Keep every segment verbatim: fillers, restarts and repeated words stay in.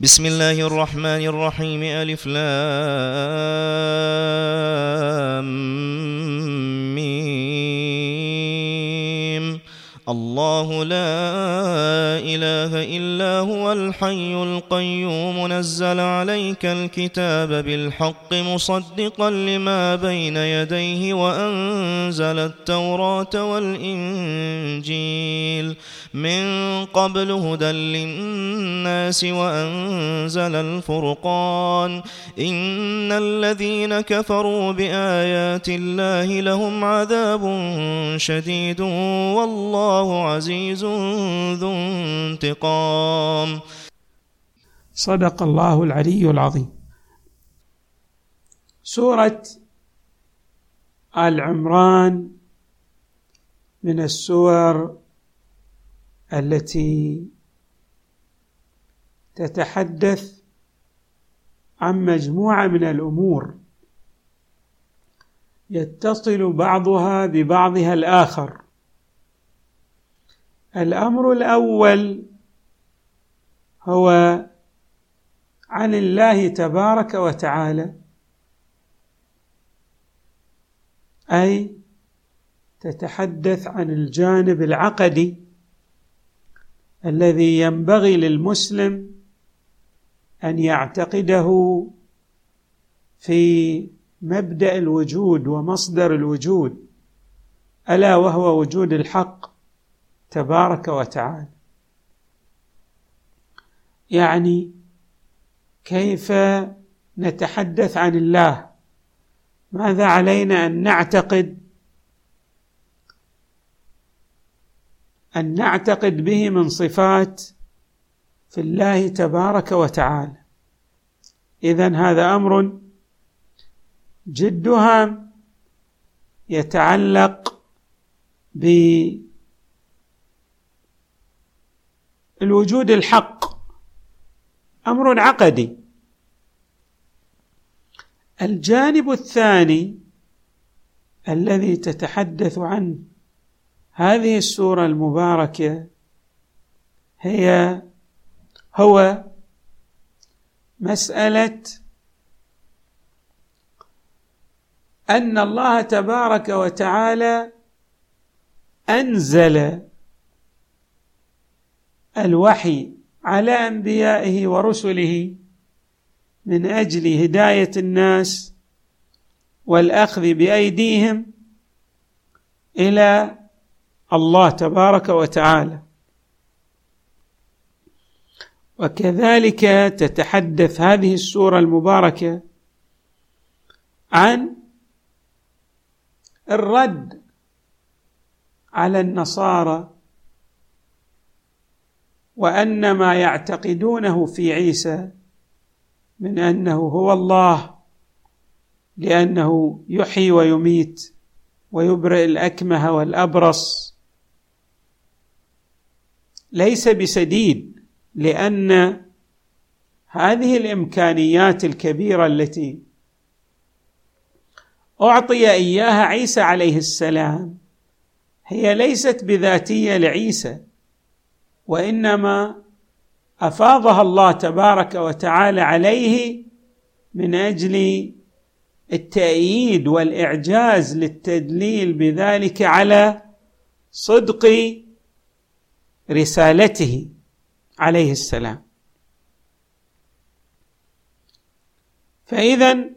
بسم الله الرحمن الرحيم، ألف لام ميم، الله لا إله إلا هو الحي القيوم، نزل عليك الكتاب بالحق مصدقا لما بين يديه وأنزل التوراة والإنجيل من قبل هدى للناس وأنزل الفرقان، إن الذين كفروا بآيات الله لهم عذاب شديد والله عزيز ذو انتقام. صدق الله العلي العظيم. سورة آل عمران من السور التي تتحدث عن مجموعة من الأمور يتصل بعضها ببعضها الآخر. الأمر الأول هو عن الله تبارك وتعالى، أي تتحدث عن الجانب العقدي الذي ينبغي للمسلم أن يعتقده في مبدأ الوجود ومصدر الوجود، ألا وهو وجود الحق تبارك وتعالى. يعني كيف نتحدث عن الله؟ ماذا علينا أن نعتقد أن نعتقد به من صفات في الله تبارك وتعالى. إذن هذا أمر جد هام يتعلق بالوجود الحق، أمر عقدي. الجانب الثاني الذي تتحدث عنه هذه السورة المباركة هي هو مسألة أن الله تبارك وتعالى أنزل الوحي على أنبيائه ورسله من أجل هداية الناس والأخذ بأيديهم إلى الله تبارك وتعالى. وكذلك تتحدث هذه السورة المباركة عن الرد على النصارى وأن ما يعتقدونه في عيسى من أنه هو الله، لأنه يحيي ويميت ويبرئ الأكمه والأبرص، ليس بسديد، لأن هذه الإمكانيات الكبيرة التي أعطي إياها عيسى عليه السلام هي ليست بذاتية لعيسى، وإنما أفاضها الله تبارك وتعالى عليه من أجل التأييد والإعجاز للتدليل بذلك على صدق رسالته عليه السلام. فإذن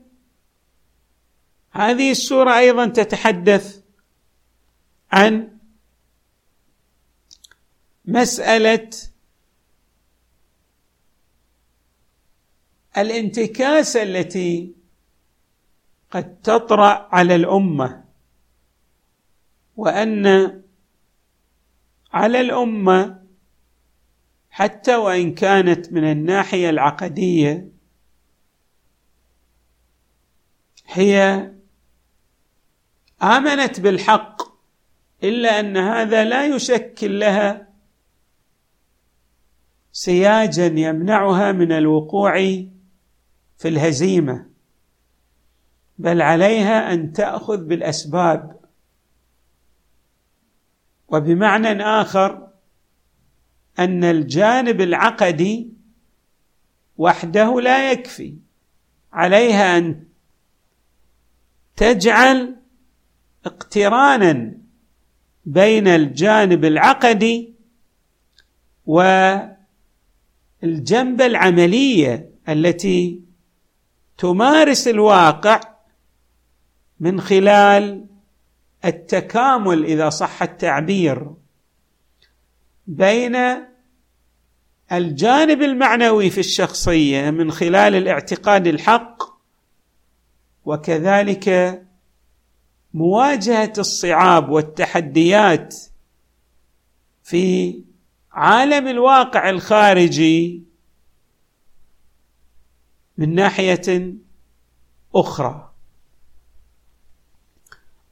هذه السورة أيضا تتحدث عن مسألة الانتكاسة التي قد تطرأ على الأمة، وأن على الأمة حتى وإن كانت من الناحية العقدية هي آمنت بالحق، إلا أن هذا لا يشكل لها سياجا يمنعها من الوقوع في الهزيمة، بل عليها أن تأخذ بالأسباب. وبمعنى آخر أن الجانب العقدي وحده لا يكفي، عليها أن تجعل اقترانا بين الجانب العقدي والجنبة العملية التي تمارس الواقع من خلال التكامل إذا صح التعبير بين الجانب المعنوي في الشخصية من خلال الاعتقاد الحق، وكذلك مواجهة الصعاب والتحديات في عالم الواقع الخارجي من ناحية أخرى.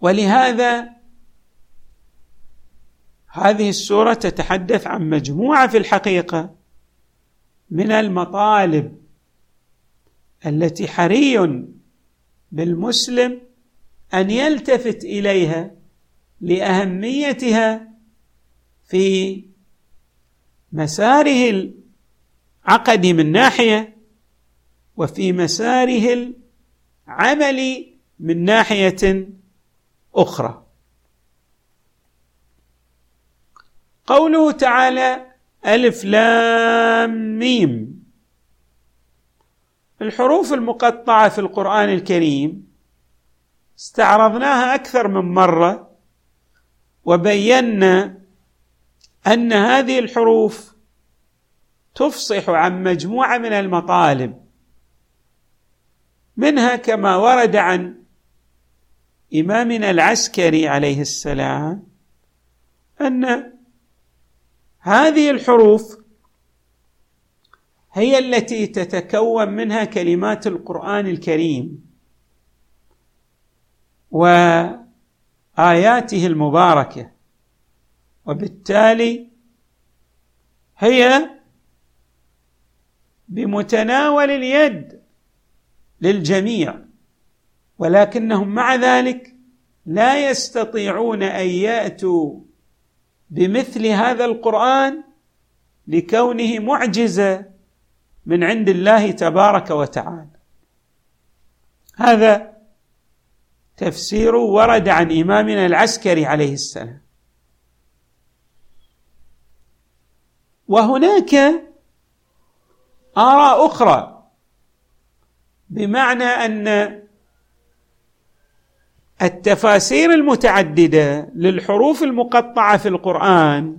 ولهذا هذه السورة تتحدث عن مجموعة في الحقيقة من المطالب التي حري بالمسلم أن يلتفت إليها لأهميتها في مساره العقدي من ناحية، وفي مساره العملي من ناحية أخرى. قوله تعالى ألف لام ميم، الحروف المقطعة في القرآن الكريم استعرضناها أكثر من مرة، وبينا أن هذه الحروف تفصح عن مجموعة من المطالب، منها كما ورد عن إمامنا العسكري عليه السلام أن هذه الحروف هي التي تتكون منها كلمات القرآن الكريم وآياته المباركة، وبالتالي هي بمتناول اليد للجميع، ولكنهم مع ذلك لا يستطيعون أن يأتوا بمثل هذا القرآن لكونه معجزة من عند الله تبارك وتعالى. هذا تفسير ورد عن إمامنا العسكري عليه السلام. وهناك آراء أخرى، بمعنى أن التفاسير المتعددة للحروف المقطعة في القرآن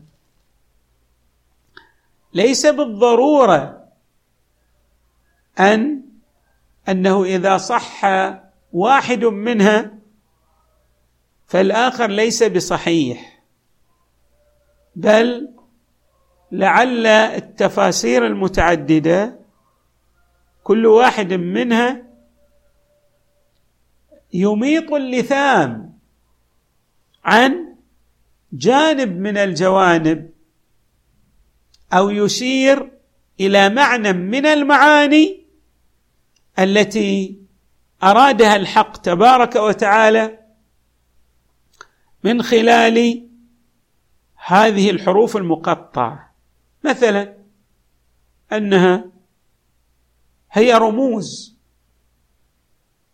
ليس بالضرورة أن أنه إذا صح واحد منها فالآخر ليس بصحيح، بل لعل التفاسير المتعددة كل واحد منها يميط اللثام عن جانب من الجوانب أو يشير إلى معنى من المعاني التي أرادها الحق تبارك وتعالى من خلال هذه الحروف المقطعة. مثلا أنها هي رموز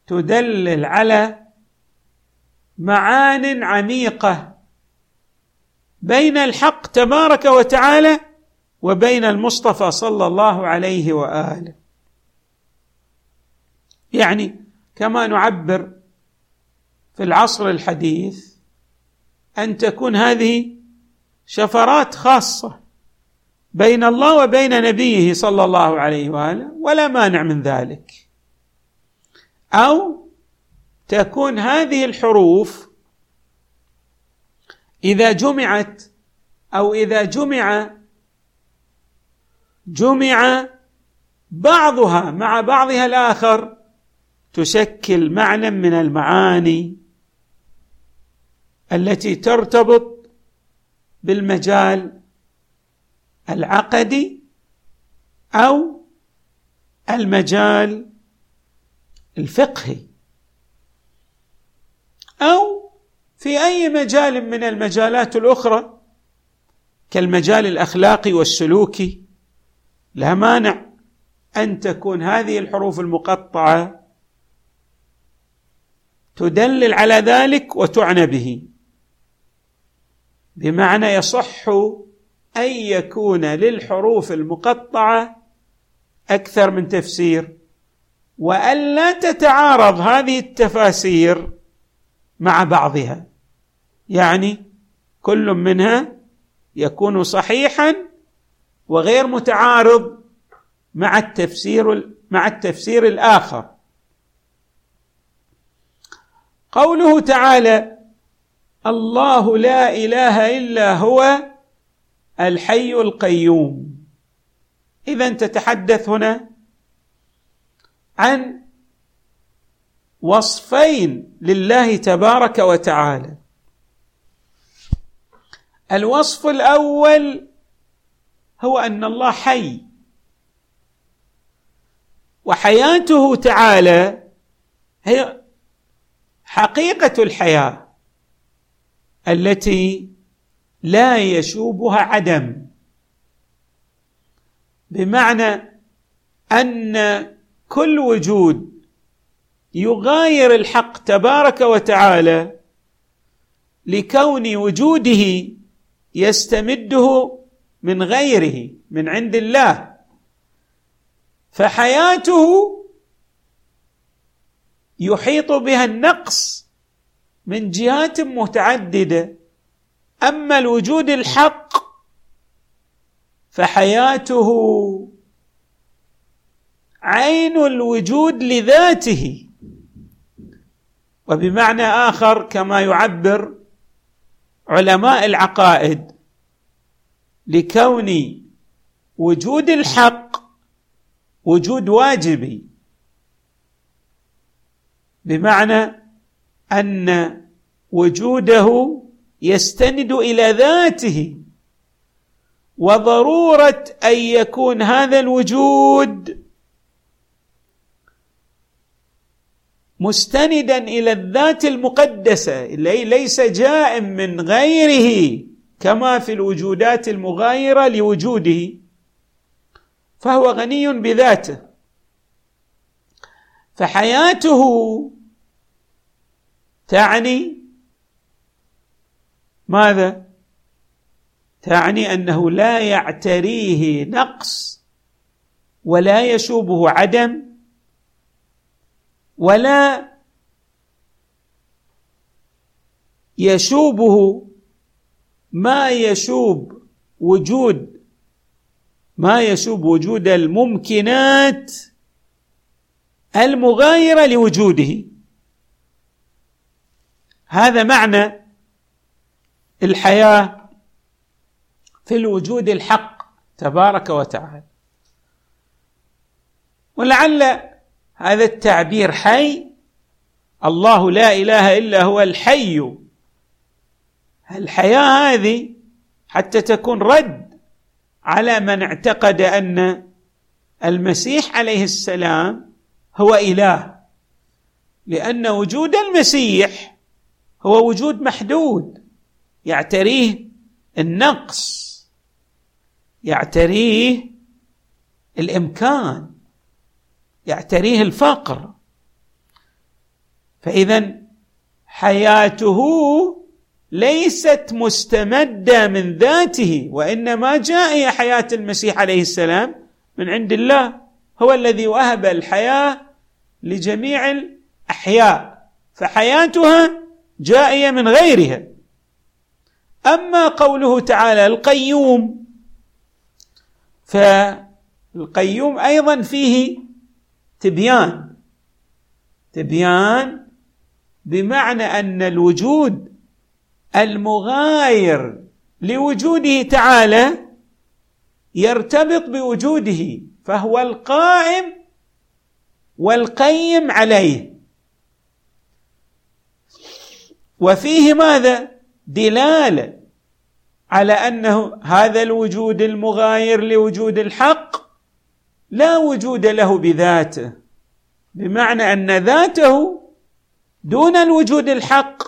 تدلل على معان عميقة بين الحق تبارك وتعالى وبين المصطفى صلى الله عليه وآله. يعني كما نعبر في العصر الحديث أن تكون هذه شفرات خاصة بين الله وبين نبيه صلى الله عليه وآله، ولا مانع من ذلك، أو تكون هذه الحروف إذا جمعت أو إذا جمع جمع بعضها مع بعضها الآخر تشكل معنى من المعاني التي ترتبط بالمجال العقدي أو المجال الفقهي أو في أي مجال من المجالات الأخرى كالمجال الأخلاقي والسلوكي. لا مانع أن تكون هذه الحروف المقطعة تدلل على ذلك وتعنى به، بمعنى يصح أن يكون للحروف المقطعة أكثر من تفسير، وألا تتعارض هذه التفاسير مع بعضها، يعني كل منها يكون صحيحا وغير متعارض مع التفسير مع التفسير الآخر. قوله تعالى: الله لا إله إلا هو الحي القيوم. إذن تتحدث هنا عن وصفين لله تبارك وتعالى. الوصف الأول هو أن الله حي، وحياته تعالى هي حقيقة الحياة التي لا يشوبها عدم، بمعنى أن كل وجود يغاير الحق تبارك وتعالى لكون وجوده يستمده من غيره من عند الله، فحياته يحيط بها النقص من جهات متعددة. أما الوجود الحق فحياته عين الوجود لذاته، وبمعنى آخر كما يعبر علماء العقائد لكون وجود الحق وجود واجبي، بمعنى أن وجوده يستند إلى ذاته، وضرورة أن يكون هذا الوجود مستندا إلى الذات المقدسة، ليس جائم من غيره كما في الوجودات المغايرة لوجوده، فهو غني بذاته. فحياته تعني ماذا؟ تعني أنه لا يعتريه نقص ولا يشوبه عدم ولا يشوبه ما يشوب وجود ما يشوب وجود الممكنات المغايرة لوجوده. هذا معنى الحياة في الوجود الحق تبارك وتعالى. ولعل هذا التعبير حي، الله لا إله إلا هو الحي، الحياة هذه حتى تكون رد على من اعتقد أن المسيح عليه السلام هو إله، لأن وجود المسيح هو وجود محدود يعتريه النقص يعتريه الإمكان يعتريه الفقر. فإذا حياته ليست مستمدة من ذاته، وإنما جاء هي حياة المسيح عليه السلام من عند الله، هو الذي وهب الحياة لجميع الأحياء، فحياتها جائية من غيرها. أما قوله تعالى القيوم، فالقيوم أيضا فيه تبيان تبيان بمعنى أن الوجود المغاير لوجوده تعالى يرتبط بوجوده، فهو القائم والقيم عليه. وفيه ماذا؟ دلالة على أنه هذا الوجود المغاير لوجود الحق لا وجود له بذاته، بمعنى أن ذاته دون الوجود الحق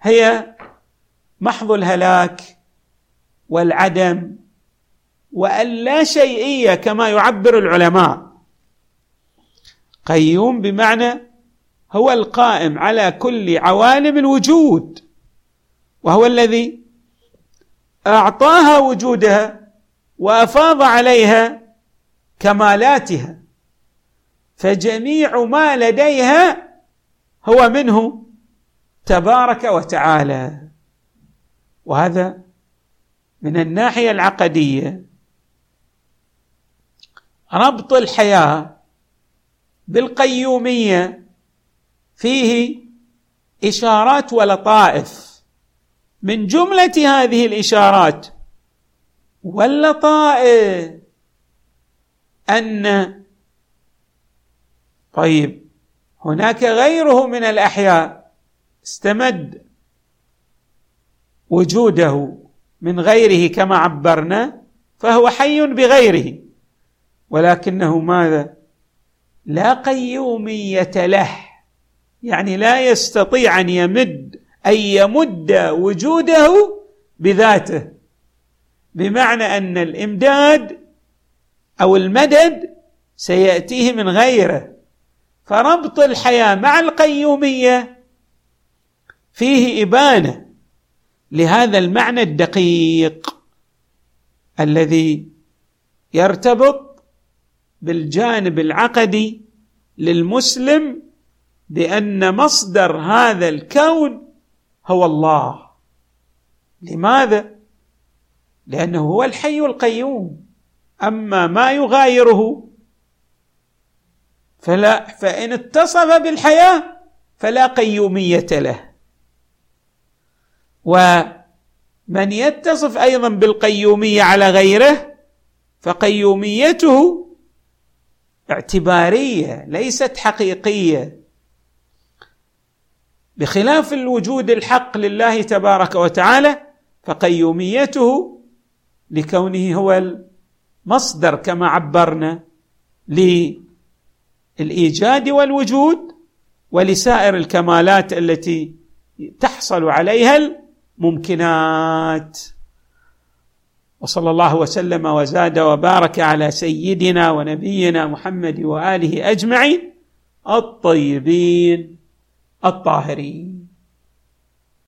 هي محض الهلاك والعدم واللا شيئية كما يعبر العلماء. قيوم بمعنى هو القائم على كل عوالم الوجود، وهو الذي أعطاها وجودها وأفاض عليها كمالاتها، فجميع ما لديها هو منه تبارك وتعالى. وهذا من الناحية العقدية. ربط الحياة بالقيومية فيه إشارات ولطائف، من جملة هذه الإشارات واللطائف أن طيب هناك غيره من الأحياء استمد وجوده من غيره كما عبرنا، فهو حي بغيره، ولكنه ماذا؟ لا قيومية له، يعني لا يستطيع أن يمد أن يمد وجوده بذاته، بمعنى أن الإمداد أو المدد سيأتيه من غيره. فربط الحياة مع القيومية فيه إبانة لهذا المعنى الدقيق الذي يرتبط بالجانب العقدي للمسلم، بأن مصدر هذا الكون هو الله. لماذا؟ لأنه هو الحي القيوم، أما ما يغايره فلا، فإن اتصف بالحياة فلا قيومية له. ومن يتصف أيضا بالقيومية على غيره فقيوميته اعتبارية ليست حقيقية، بخلاف الوجود الحق لله تبارك وتعالى فقيوميته لكونه هو ال مصدر كما عبرنا للإيجاد والوجود ولسائر الكمالات التي تحصل عليها الممكنات. وصلى الله وسلم وزاد وبارك على سيدنا ونبينا محمد وآله أجمعين الطيبين الطاهرين.